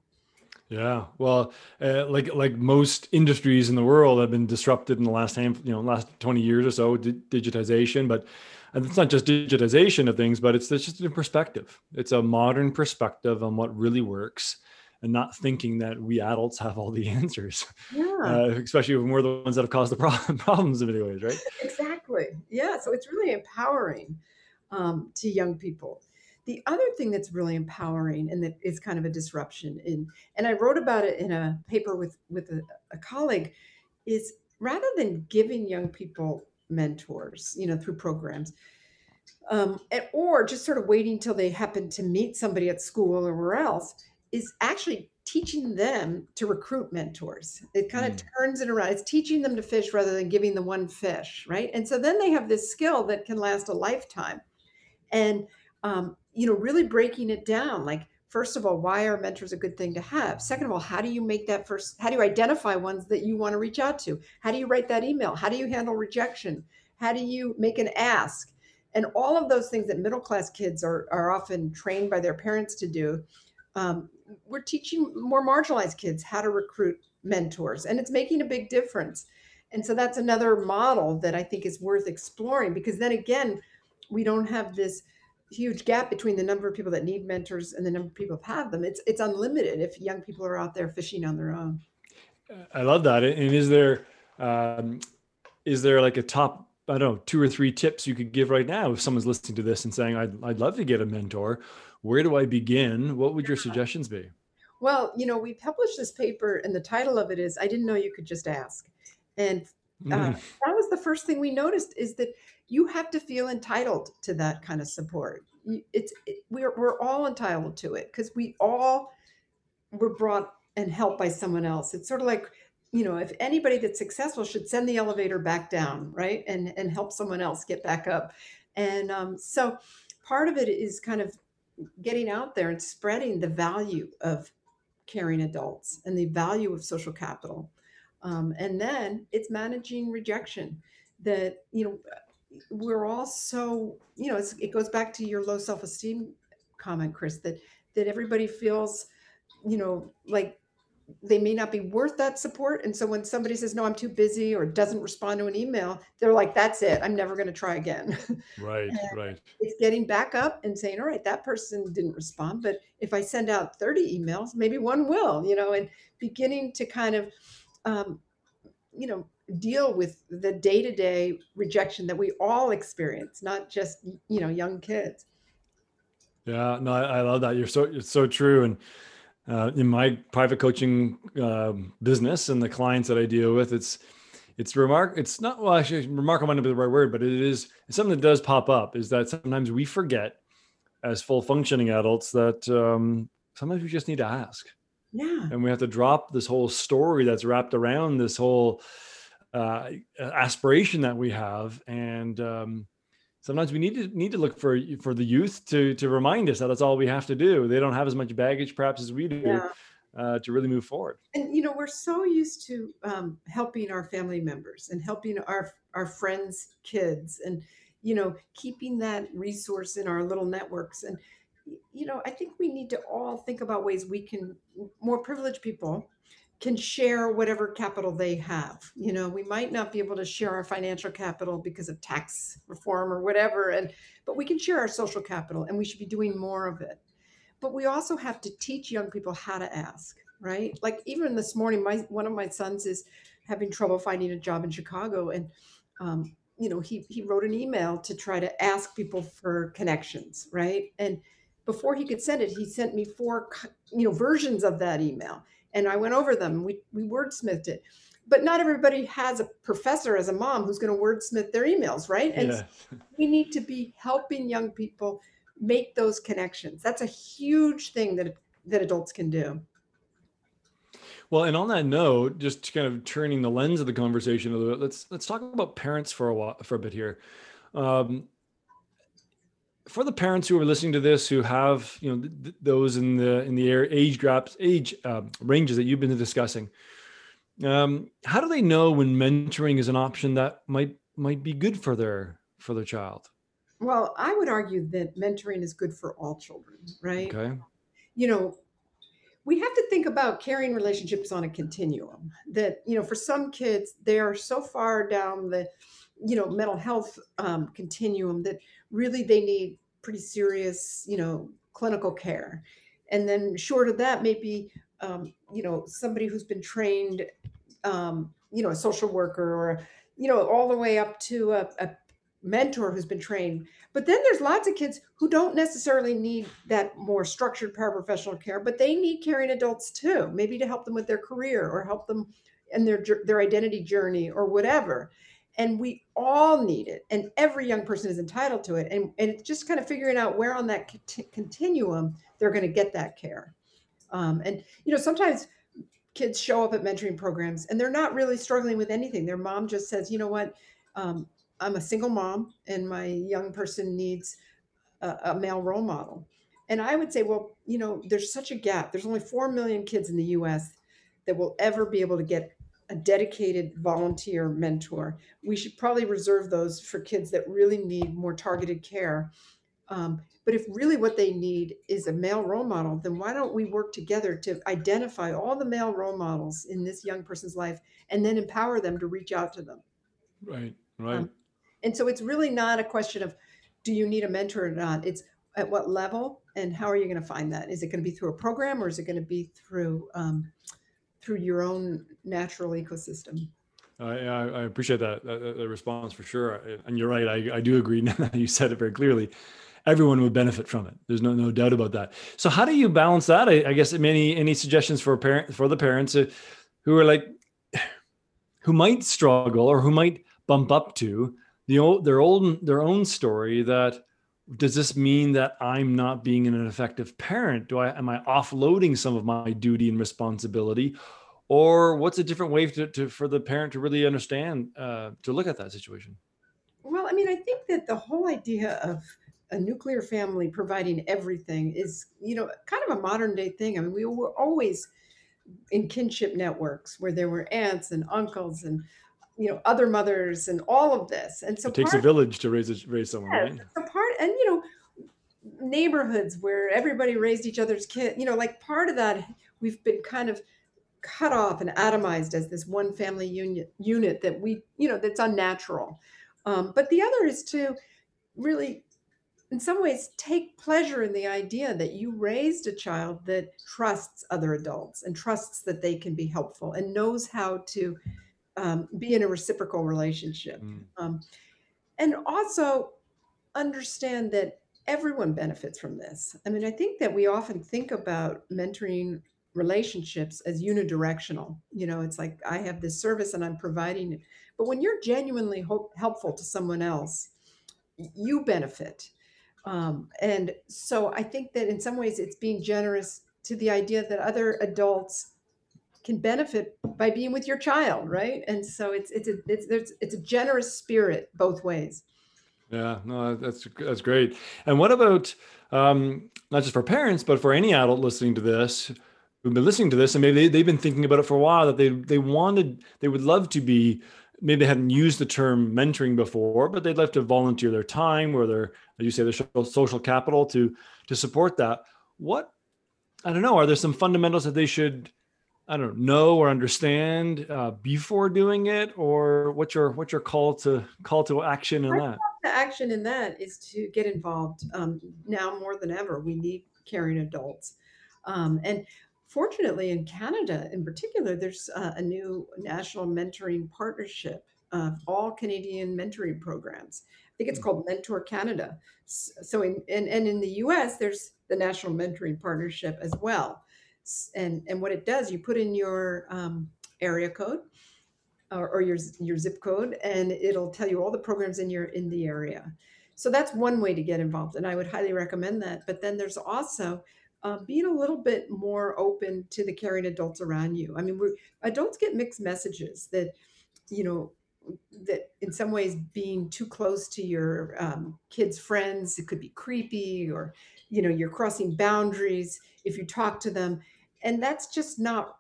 Yeah, well, uh, like like most industries in the world have been disrupted in the last hand, you know, last twenty years or so, di- digitization. But and it's not just digitization of things, but it's, it's just a perspective. It's a modern perspective on what really works, and not thinking that we adults have all the answers. Yeah, uh, especially when we're the ones that have caused the problem, problems in many ways, right? Exactly. Yeah. So it's really empowering um, to young people. The other thing that's really empowering and that is kind of a disruption in, and I wrote about it in a paper with, with a, a colleague, is rather than giving young people mentors, you know, through programs, um, and, or just sort of waiting till they happen to meet somebody at school or where else, is actually teaching them to recruit mentors. It kind of mm. turns it around. It's teaching them to fish rather than giving them one fish, right? And so then they have this skill that can last a lifetime. And, um, you know, really breaking it down. Like, first of all, why are mentors a good thing to have? Second of all, how do you make that first, how do you identify ones that you want to reach out to? How do you write that email? How do you handle rejection? How do you make an ask? And all of those things that middle-class kids are, are often trained by their parents to do. Um, we're teaching more marginalized kids how to recruit mentors, and it's making a big difference. And so that's another model that I think is worth exploring, because then again, we don't have this huge gap between the number of people that need mentors and the number of people who have them. It's it's unlimited if young people are out there fishing on their own. I love that. And is there, um, is there like a top, I don't know, two or three tips you could give right now if someone's listening to this and saying, I'd, I'd love to get a mentor? Where do I begin? What would your suggestions be? Well, you know, we published this paper and the title of it is, I didn't know you could just ask. And uh, mm. that was the first thing we noticed, is that you have to feel entitled to that kind of support. It's it, we're, we're all entitled to it, because we all were brought and helped by someone else. It's sort of like, you know, if anybody that's successful should send the elevator back down, right? And, and help someone else get back up. And um, so part of it is kind of getting out there and spreading the value of caring adults and the value of social capital. Um, and then it's managing rejection, that, you know, we're all so, you know, it's, it goes back to your low self-esteem comment, Chris, that, that everybody feels, you know, like they may not be worth that support. And so when somebody says, no, I'm too busy, or doesn't respond to an email, they're like, that's it. I'm never going to try again. Right, right. It's getting back up and saying, all right, that person didn't respond, but if I send out thirty emails, maybe one will, you know, and beginning to kind of, um, you know, deal with the day-to-day rejection that we all experience, not just, you know, young kids. Yeah, no, I, I love that. You're so, it's so true. And, Uh, in my private coaching uh, business and the clients that I deal with, it's it's remark. It's not well, actually, remarkable might not be the right word, but it is it's something that does pop up. Is that sometimes we forget, as full functioning adults, that um, sometimes we just need to ask. Yeah, and we have to drop this whole story that's wrapped around this whole uh, aspiration that we have, and um, sometimes we need to need to look for for the youth to to remind us that that's all we have to do. They don't have as much baggage perhaps as we do, yeah. uh, to really move forward. And, you know, we're so used to um, helping our family members and helping our our friends' kids, and, you know, keeping that resource in our little networks. And, you know, I think we need to all think about ways we can, more privileged people can share whatever capital they have. You know, we might not be able to share our financial capital because of tax reform or whatever, and but we can share our social capital, and we should be doing more of it. But we also have to teach young people how to ask, right? Like, even this morning, my one of my sons is having trouble finding a job in Chicago, and um, you know, he he wrote an email to try to ask people for connections, right? And before he could send it, he sent me four, you know, versions of that email. And I went over them. We we wordsmithed it, but not everybody has a professor as a mom who's going to wordsmith their emails, right? And yeah. So we need to be helping young people make those connections. That's a huge thing that that adults can do. Well, and on that note, just kind of turning the lens of the conversation a little bit, let's let's talk about parents for a while, for a bit here. Um, For the parents who are listening to this, who have, you know, th- th- those in the in the age gaps, age uh, ranges that you've been discussing, um, how do they know when mentoring is an option that might might be good for their for their child? Well, I would argue that mentoring is good for all children, right? Okay. You know, we have to think about caring relationships on a continuum, that, you know, for some kids, they are so far down the, you know, mental health um, continuum that really they need pretty serious, you know, clinical care. And then short of that, maybe, um, you know, somebody who's been trained, um, you know, a social worker, or, you know, all the way up to a, a mentor who's been trained. But then there's lots of kids who don't necessarily need that more structured paraprofessional care, but they need caring adults too, maybe to help them with their career or help them in their, their identity journey or whatever. And we all need it. And every young person is entitled to it. And, and it's just kind of figuring out where on that cont- continuum they're going to get that care. Um, and, you know, sometimes kids show up at mentoring programs and they're not really struggling with anything. Their mom just says, you know what, um, I'm a single mom and my young person needs a, a male role model. And I would say, well, you know, there's such a gap. There's only four million kids in the U S that will ever be able to get a dedicated volunteer mentor. We should probably reserve those for kids that really need more targeted care. Um, but if really what they need is a male role model, then why don't we work together to identify all the male role models in this young person's life and then empower them to reach out to them? Right, right. Um, and so it's really not a question of, do you need a mentor or not? It's at what level and how are you going to find that? Is it going to be through a program, or is it going to be through um, through your own natural ecosystem? I, I appreciate that, that, that response for sure. And you're right. I, I do agree. Now that you said it very clearly, everyone would benefit from it. There's no no doubt about that. So how do you balance that? I, I guess any any suggestions for parent for the parents who are like, who might struggle or who might bump up to the old their old their own story that, does this mean that I'm not being an effective parent? Do I, am I offloading some of my duty and responsibility, or what's a different way to, to for the parent to really understand, uh, to look at that situation? Well, I mean, I think that the whole idea of a nuclear family providing everything is, you know, kind of a modern day thing. I mean, we were always in kinship networks where there were aunts and uncles and, you know, other mothers and all of this. And so it takes part, a village to raise, a, raise someone, yeah, right? So part, and, you know, neighborhoods where everybody raised each other's kids, you know, like part of that, we've been kind of cut off and atomized as this one family unit, unit that we, you know, that's unnatural. Um, but the other is to really, in some ways, take pleasure in the idea that you raised a child that trusts other adults and trusts that they can be helpful and knows how to um, be in a reciprocal relationship. Mm. Um, and also understand that everyone benefits from this. I mean, I think that we often think about mentoring relationships as unidirectional. You know, it's like, I have this service and I'm providing it. But when you're genuinely ho- helpful to someone else, you benefit. Um, and so I think that in some ways it's being generous to the idea that other adults can benefit by being with your child, right? And so it's it's a it's it's a generous spirit both ways. Yeah, no, that's that's great. And what about um, not just for parents, but for any adult listening to this, who've been listening to this, and maybe they, they've been thinking about it for a while, that they they wanted, they would love to be. Maybe they hadn't used the term mentoring before, but they'd love to volunteer their time or their, as you say, their social capital to to support that. What, I don't know, are there some fundamentals that they should, I don't know, or understand uh, before doing it, or what's your what's your call to call to action in that? My call to action in that is to get involved. Um, now more than ever, we need caring adults, um, and fortunately, in Canada, in particular, there's uh, a new National Mentoring Partnership, uh, all Canadian mentoring programs. I think it's called Mentor Canada. So, in and, and in the U S, there's the National Mentoring Partnership as well. And and what it does, you put in your um, area code or, or your your zip code, and it'll tell you all the programs in your in the area. So that's one way to get involved, and I would highly recommend that. But then there's also uh, being a little bit more open to the caring adults around you. I mean, we adults get mixed messages that, you know, that in some ways being too close to your um, kids' friends, it could be creepy, or, you know, you're crossing boundaries if you talk to them. And that's just not,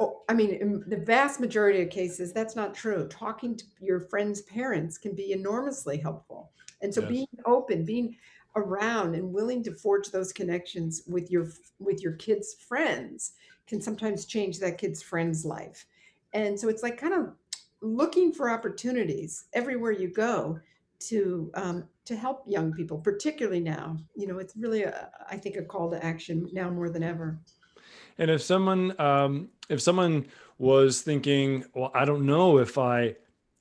oh, I mean, in the vast majority of cases, that's not true. Talking to your friends' parents can be enormously helpful. And so yes. being open, being around and willing to forge those connections with your with your kid's friends can sometimes change that kid's friend's life. And so it's like kind of looking for opportunities everywhere you go to um, to help young people, particularly now. You know, it's really, a, I think, a call to action now more than ever. And if someone um, if someone was thinking, well, I don't know if I,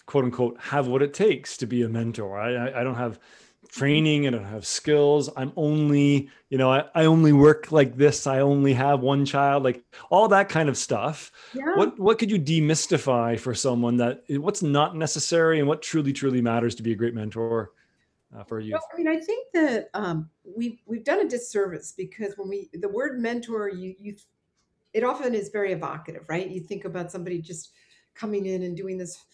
quote unquote, have what it takes to be a mentor. I, I, I don't have training. I don't have skills. I'm only, you know, I, I only work like this. I only have one child, like all that kind of stuff. Yeah. What, what could you demystify for someone that what's not necessary and what truly, truly matters to be a great mentor uh, for you? Well, I mean, I think that um, we've, we've done a disservice because when we, the word mentor, you, you, it often is very evocative, right? You think about somebody just coming in and doing this,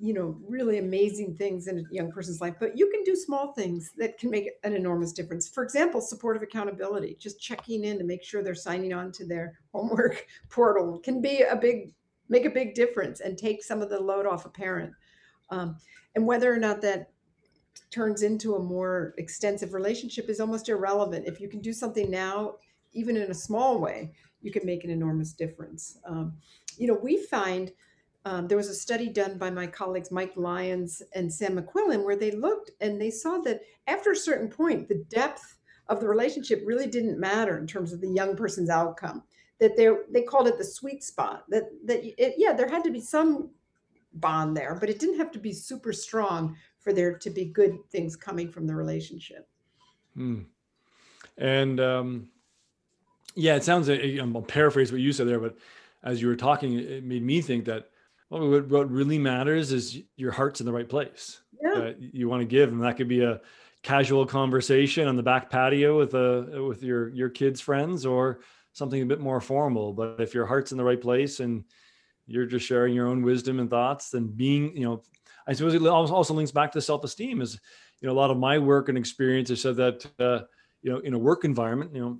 you know, really amazing things in a young person's life, but you can do small things that can make an enormous difference. For example, supportive accountability, just checking in to make sure they're signing on to their homework portal can be a big, make a big difference and take some of the load off a parent. Um, and whether or not that turns into a more extensive relationship is almost irrelevant. If you can do something now, even in a small way, you can make an enormous difference. Um, you know, we find Um, there was a study done by my colleagues, Mike Lyons and Sam McQuillan, where they looked and they saw that after a certain point, the depth of the relationship really didn't matter in terms of the young person's outcome, that they they called it the sweet spot, that, that it, yeah, there had to be some bond there, but it didn't have to be super strong for there to be good things coming from the relationship. Hmm. And um, yeah, it sounds, I'll paraphrase what you said there, but as you were talking, it made me think that Well, what, what really matters is your heart's in the right place. Yeah. Uh, you want to give, and that could be a casual conversation on the back patio with a with your your kids' friends, or something a bit more formal. But if your heart's in the right place and you're just sharing your own wisdom and thoughts, then being, you know, I suppose it also links back to self-esteem. Is, you know, a lot of my work and experience has said that uh, you know, in a work environment, you know,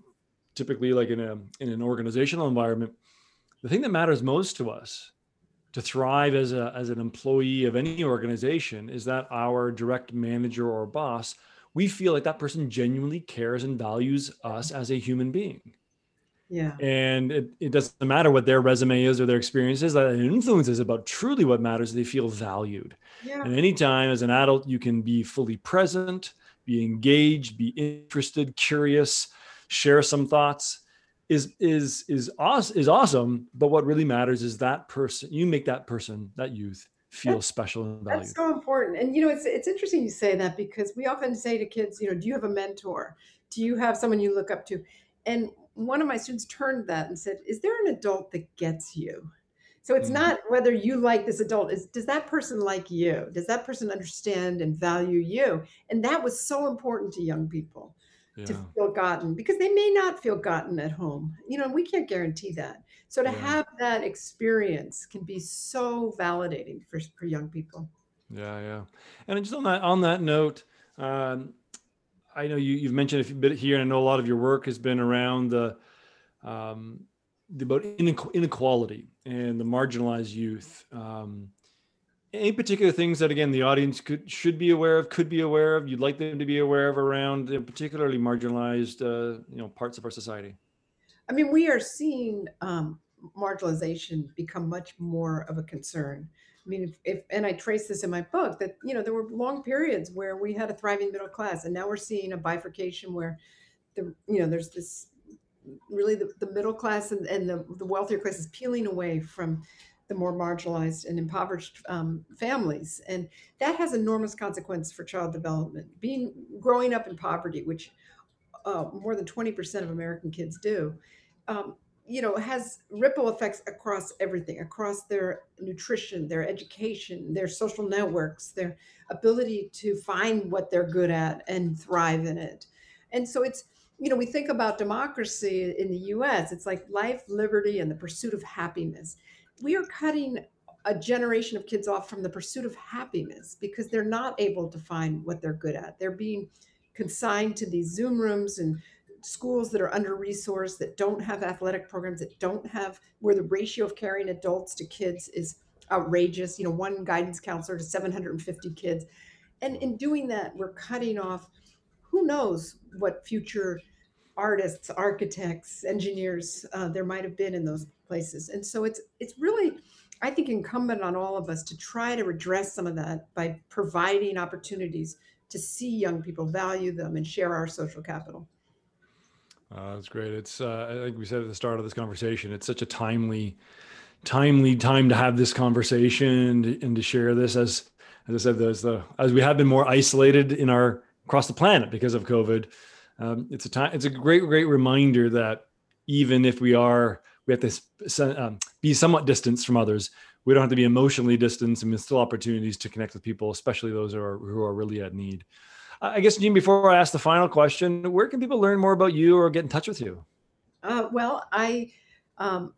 typically like in a in an organizational environment, the thing that matters most to us to thrive as a as an employee of any organization is that our direct manager or boss, we feel like that person genuinely cares and values us as a human being. Yeah. And it, it doesn't matter what their resume is or their experience is, that influences about truly what matters. They feel valued. Yeah. And anytime as an adult, you can be fully present, be engaged, be interested, curious, share some thoughts, is is is awesome is awesome but what really matters is that person, you make that person, that youth, feel that's, special and valued. That's so important. And you know, it's it's interesting you say that, because we often say to kids, you know, do you have a mentor, do you have someone you look up to? And one of my students turned that and said, is there an adult that gets you? So it's mm-hmm. not whether you like this adult, is does that person like you, does that person understand and value you? And that was so important to young people. Yeah. To feel gotten, because they may not feel gotten at home, you know, and we can't guarantee that. So to yeah. have that experience can be so validating for, for young people. Yeah. Yeah. And just on that, on that note, um, I know you, you've mentioned a bit here, and I know a lot of your work has been around the, um, the, about inequality and the marginalized youth. Um, Any particular things that, again, the audience could should be aware of, could be aware of, you'd like them to be aware of around the particularly marginalized, uh, you know, parts of our society? I mean, we are seeing um, marginalization become much more of a concern. I mean, if, if and I trace this in my book that, you know, there were long periods where we had a thriving middle class, and now we're seeing a bifurcation where, the you know, there's this really the, the middle class and, and the, the wealthier class is peeling away from the more marginalized and impoverished um, families. And that has enormous consequence for child development. Being growing up in poverty, which uh, more than twenty percent of American kids do, um, you know, has ripple effects across everything, across their nutrition, their education, their social networks, their ability to find what they're good at and thrive in it. And so it's, you know, we think about democracy in the U S, it's like life, liberty, and the pursuit of happiness. We are cutting a generation of kids off from the pursuit of happiness because they're not able to find what they're good at. They're being consigned to these Zoom rooms and schools that are under-resourced, that don't have athletic programs, that don't have, where the ratio of caring adults to kids is outrageous, you know, one guidance counselor to seven hundred fifty kids. And in doing that, we're cutting off who knows what future artists, architects, engineers uh, there might have been in those places. And so it's it's really, I think, incumbent on all of us to try to redress some of that by providing opportunities to see young people, value them, and share our social capital. Uh, that's great. It's uh, I think we said at the start of this conversation, it's such a timely, timely time to have this conversation and, and to share this. As as I said, as the as we have been more isolated in our across the planet because of COVID, um, it's a time. It's a great, great reminder that even if we are, we have to um, be somewhat distanced from others. We don't have to be emotionally distanced, and there's still opportunities to connect with people, especially those who are who are really at need. I guess, Jean, before I ask the final question, where can people learn more about you or get in touch with you? Uh, well, I, um,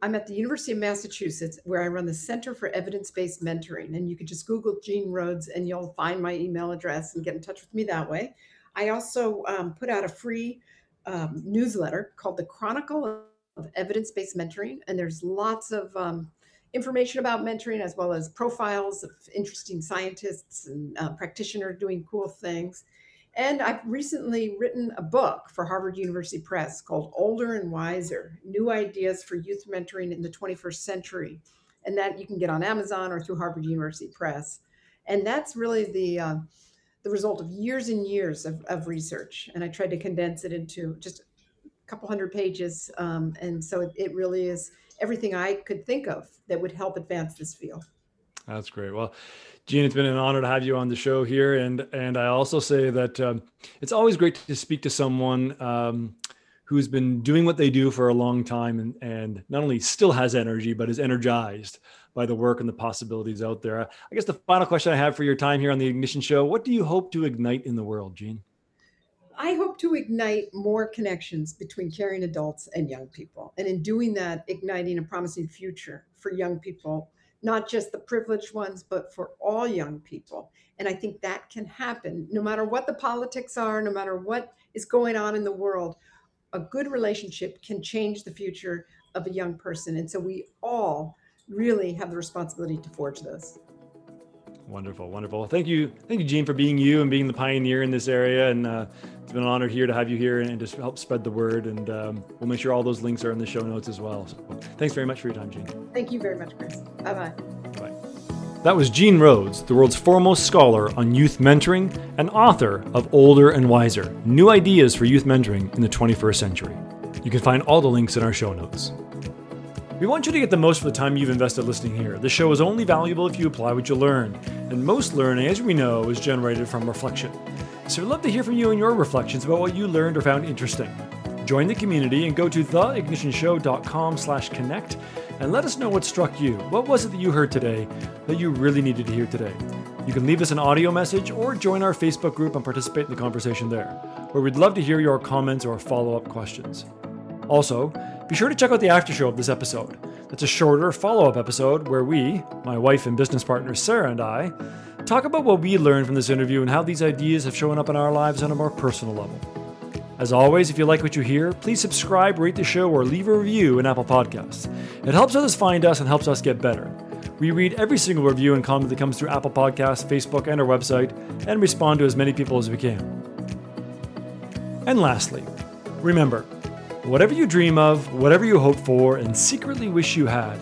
I'm at the University of Massachusetts, where I run the Center for Evidence-Based Mentoring. And you can just Google Jean Rhodes and you'll find my email address and get in touch with me that way. I also um, put out a free um, newsletter called the Chronicle of Evidence-Based Mentoring. And there's lots of um, information about mentoring, as well as profiles of interesting scientists and uh, practitioners doing cool things. And I've recently written a book for Harvard University Press called Older and Wiser: New Ideas for Youth Mentoring in the twenty-first century. And that you can get on Amazon or through Harvard University Press. And that's really the, uh, the result of years and years of, of research. And I tried to condense it into just a couple hundred pages. Um, and so it, it really is everything I could think of that would help advance this field. That's great. Well, Jean, it's been an honor to have you on the show here. And and I also say that um, it's always great to speak to someone um, who's been doing what they do for a long time and, and not only still has energy, but is energized by the work and the possibilities out there. I guess the final question I have for your time here on The Ignition Show, what do you hope to ignite in the world, Jean? I hope to ignite more connections between caring adults and young people. And in doing that, igniting a promising future for young people, not just the privileged ones, but for all young people. And I think that can happen no matter what the politics are, no matter what is going on in the world. A good relationship can change the future of a young person. And so we all really have the responsibility to forge those. Wonderful, wonderful. Thank you. Thank you, Jean, for being you and being the pioneer in this area. And uh, it's been an honor here to have you here and just help spread the word. And um, we'll make sure all those links are in the show notes as well. So thanks very much for your time, Jean. Thank you very much, Chris. Bye-bye. Bye. That was Jean Rhodes, the world's foremost scholar on youth mentoring and author of Older and Wiser: New Ideas for Youth Mentoring in the twenty-first century. You can find all the links in our show notes. We want you to get the most for the time you've invested listening here. This show is only valuable if you apply what you learn. And most learning, as we know, is generated from reflection. So we'd love to hear from you and your reflections about what you learned or found interesting. Join the community and go to theignitionshow.com slash connect and let us know what struck you. What was it that you heard today that you really needed to hear today? You can leave us an audio message or join our Facebook group and participate in the conversation there, where we'd love to hear your comments or follow-up questions. Also, be sure to check out the after show of this episode. That's a shorter follow-up episode where we, my wife and business partner Sarah and I, talk about what we learned from this interview and how these ideas have shown up in our lives on a more personal level. As always, if you like what you hear, please subscribe, rate the show, or leave a review in Apple Podcasts. It helps others find us and helps us get better. We read every single review and comment that comes through Apple Podcasts, Facebook, and our website, and respond to as many people as we can. And lastly, remember, whatever you dream of, whatever you hope for, and secretly wish you had,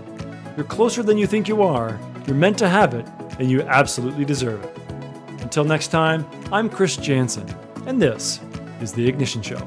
you're closer than you think you are, you're meant to have it, and you absolutely deserve it. Until next time, I'm Chris Jansen, and this is The Ignition Show.